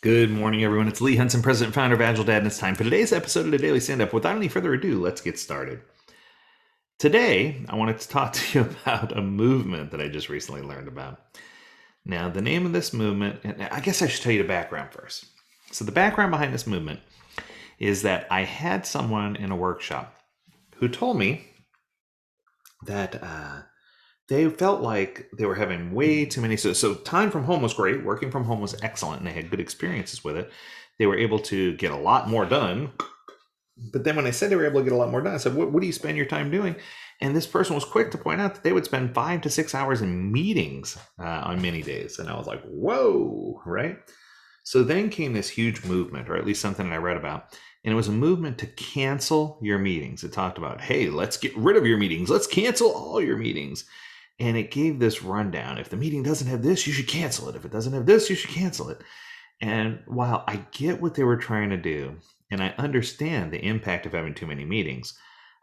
Good morning, everyone. It's Lee Hunson, president and founder of Agile Dad, and it's time for today's episode of The Daily Stand-Up. Without any further ado, let's get started. Today, I wanted to talk to you about a movement that I just recently learned about. Now, the name of this movement, and I guess I should tell you the background first. So the background behind this movement is that I had someone in a workshop who told me that they felt like they were having way too many. So time from home was great. Working from home was excellent, and they had good experiences with it. They were able to get a lot more done. But then when I said they were able to get a lot more done, I said, what do you spend your time doing? And this person was quick to point out that they would spend 5 to 6 hours in meetings on many days. And I was like, whoa, right? So then came this huge movement, or at least something that I read about. And it was a movement to cancel your meetings. It talked about, hey, let's get rid of your meetings. Let's cancel all your meetings. And it gave this rundown. If the meeting doesn't have this, you should cancel it. If it doesn't have this, you should cancel it. And while I get what they were trying to do, and I understand the impact of having too many meetings,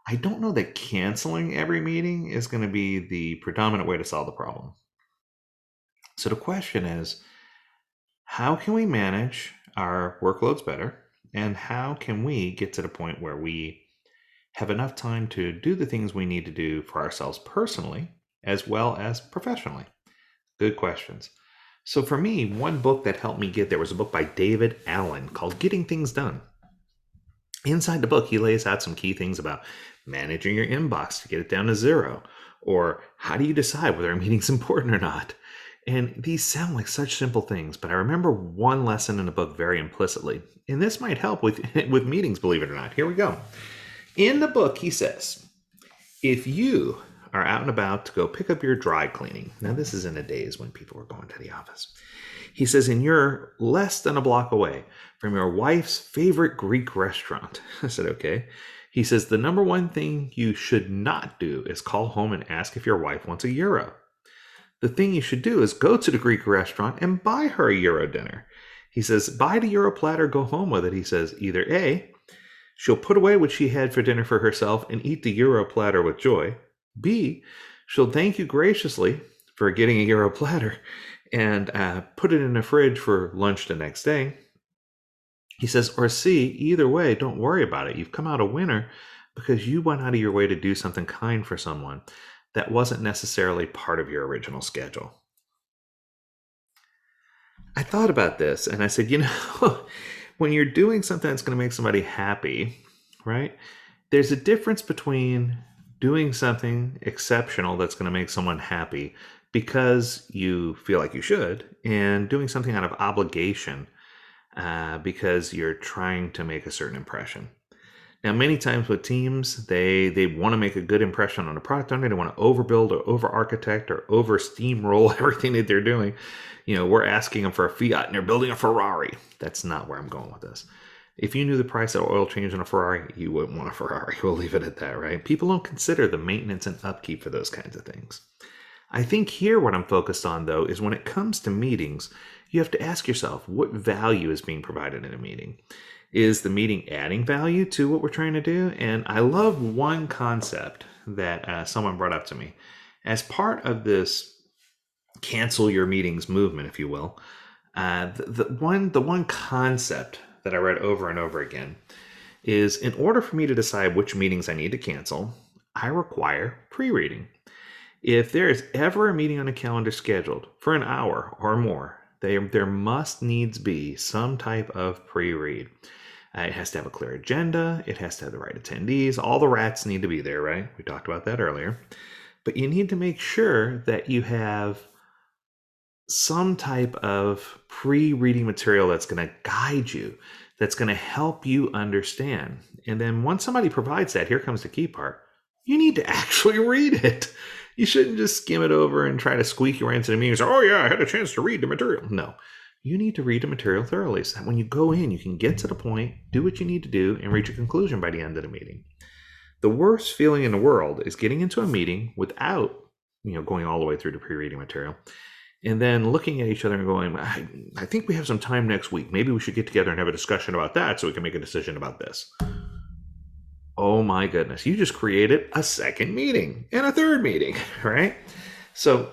I don't know that canceling every meeting is going to be the predominant way to solve the problem. So the question is, how can we manage our workloads better? And how can we get to the point where we have enough time to do the things we need to do for ourselves personally, as well as professionally? Good questions. So for me, one book that helped me get there was a book by David Allen called Getting Things Done. Inside the book, he lays out some key things about managing your inbox to get it down to zero, or how do you decide whether a meeting's important or not? And these sound like such simple things, but I remember one lesson in the book very implicitly, and this might help with meetings, believe it or not. Here we go. In the book, he says, if you are out and about to go pick up your dry cleaning. Now, this is in the days when people were going to the office. He says, and you're less than a block away from your wife's favorite Greek restaurant. I said, okay. He says, the number one thing you should not do is call home and ask if your wife wants a euro. The thing you should do is go to the Greek restaurant and buy her a euro dinner. He says, buy the euro platter, go home with it. He says, either A, she'll put away what she had for dinner for herself and eat the euro platter with joy. B, she'll thank you graciously for getting a euro platter and put it in the fridge for lunch the next day. He says, or C, either way, don't worry about it. You've come out a winner because you went out of your way to do something kind for someone that wasn't necessarily part of your original schedule. I thought about this and I said, you know, when you're doing something that's going to make somebody happy, right? There's a difference between doing something exceptional that's going to make someone happy because you feel like you should, and doing something out of obligation because you're trying to make a certain impression. Now, many times with teams, they want to make a good impression on a product owner. They want to overbuild or over-architect or over-steamroll everything that they're doing. You know, we're asking them for a Fiat and they're building a Ferrari. That's not where I'm going with this. If you knew the price of oil change on a Ferrari, you wouldn't want a Ferrari. We'll leave it at that, right? People don't consider the maintenance and upkeep for those kinds of things. I think here what I'm focused on, though, is when it comes to meetings, you have to ask yourself, what value is being provided in a meeting? Is the meeting adding value to what we're trying to do? And I love one concept that someone brought up to me. As part of this cancel your meetings movement, if you will, the one concept that I read over and over again is, in order for me to decide which meetings I need to cancel, I require pre-reading. If there is ever a meeting on a calendar scheduled for an hour or more, there must needs be some type of pre-read. It has to have a clear agenda. It has to have the right attendees. All the rats need to be there, right? We talked about that earlier. But you need to make sure that you have some type of pre-reading material that's going to guide you, that's going to help you understand. And then once somebody provides that, here comes the key part, you need to actually read it. You shouldn't just skim it over and try to squeak your way into the meeting and say, oh yeah, I had a chance to read the material. No, you need to read the material thoroughly so that when you go in, you can get to the point, do what you need to do, and reach a conclusion by the end of the meeting. The worst feeling in the world is getting into a meeting without, you know, going all the way through the pre-reading material, and then looking at each other and going, I think we have some time next week. Maybe we should get together and have a discussion about that so we can make a decision about this. Oh my goodness. You just created a second meeting and a third meeting, right? So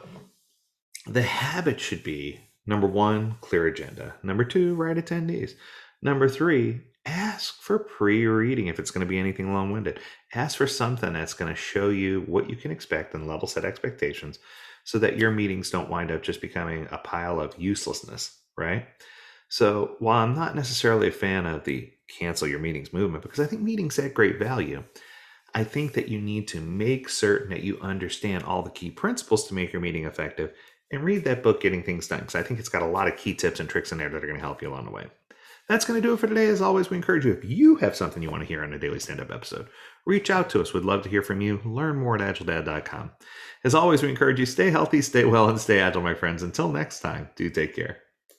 the habit should be Number one, clear agenda. Number two, write attendees. Number three, ask for pre-reading if it's going to be anything long-winded. Ask for something that's going to show you what you can expect and level set expectations so that your meetings don't wind up just becoming a pile of uselessness, right? So while I'm not necessarily a fan of the cancel your meetings movement, because I think meetings add great value, I think that you need to make certain that you understand all the key principles to make your meeting effective, and read that book, Getting Things Done, because I think it's got a lot of key tips and tricks in there that are going to help you along the way. That's going to do it for today. As always, we encourage you, if you have something you want to hear on a Daily Stand-Up episode, reach out to us. We'd love to hear from you. Learn more at AgileDad.com. As always, we encourage you, stay healthy, stay well, and stay agile, my friends. Until next time, do take care.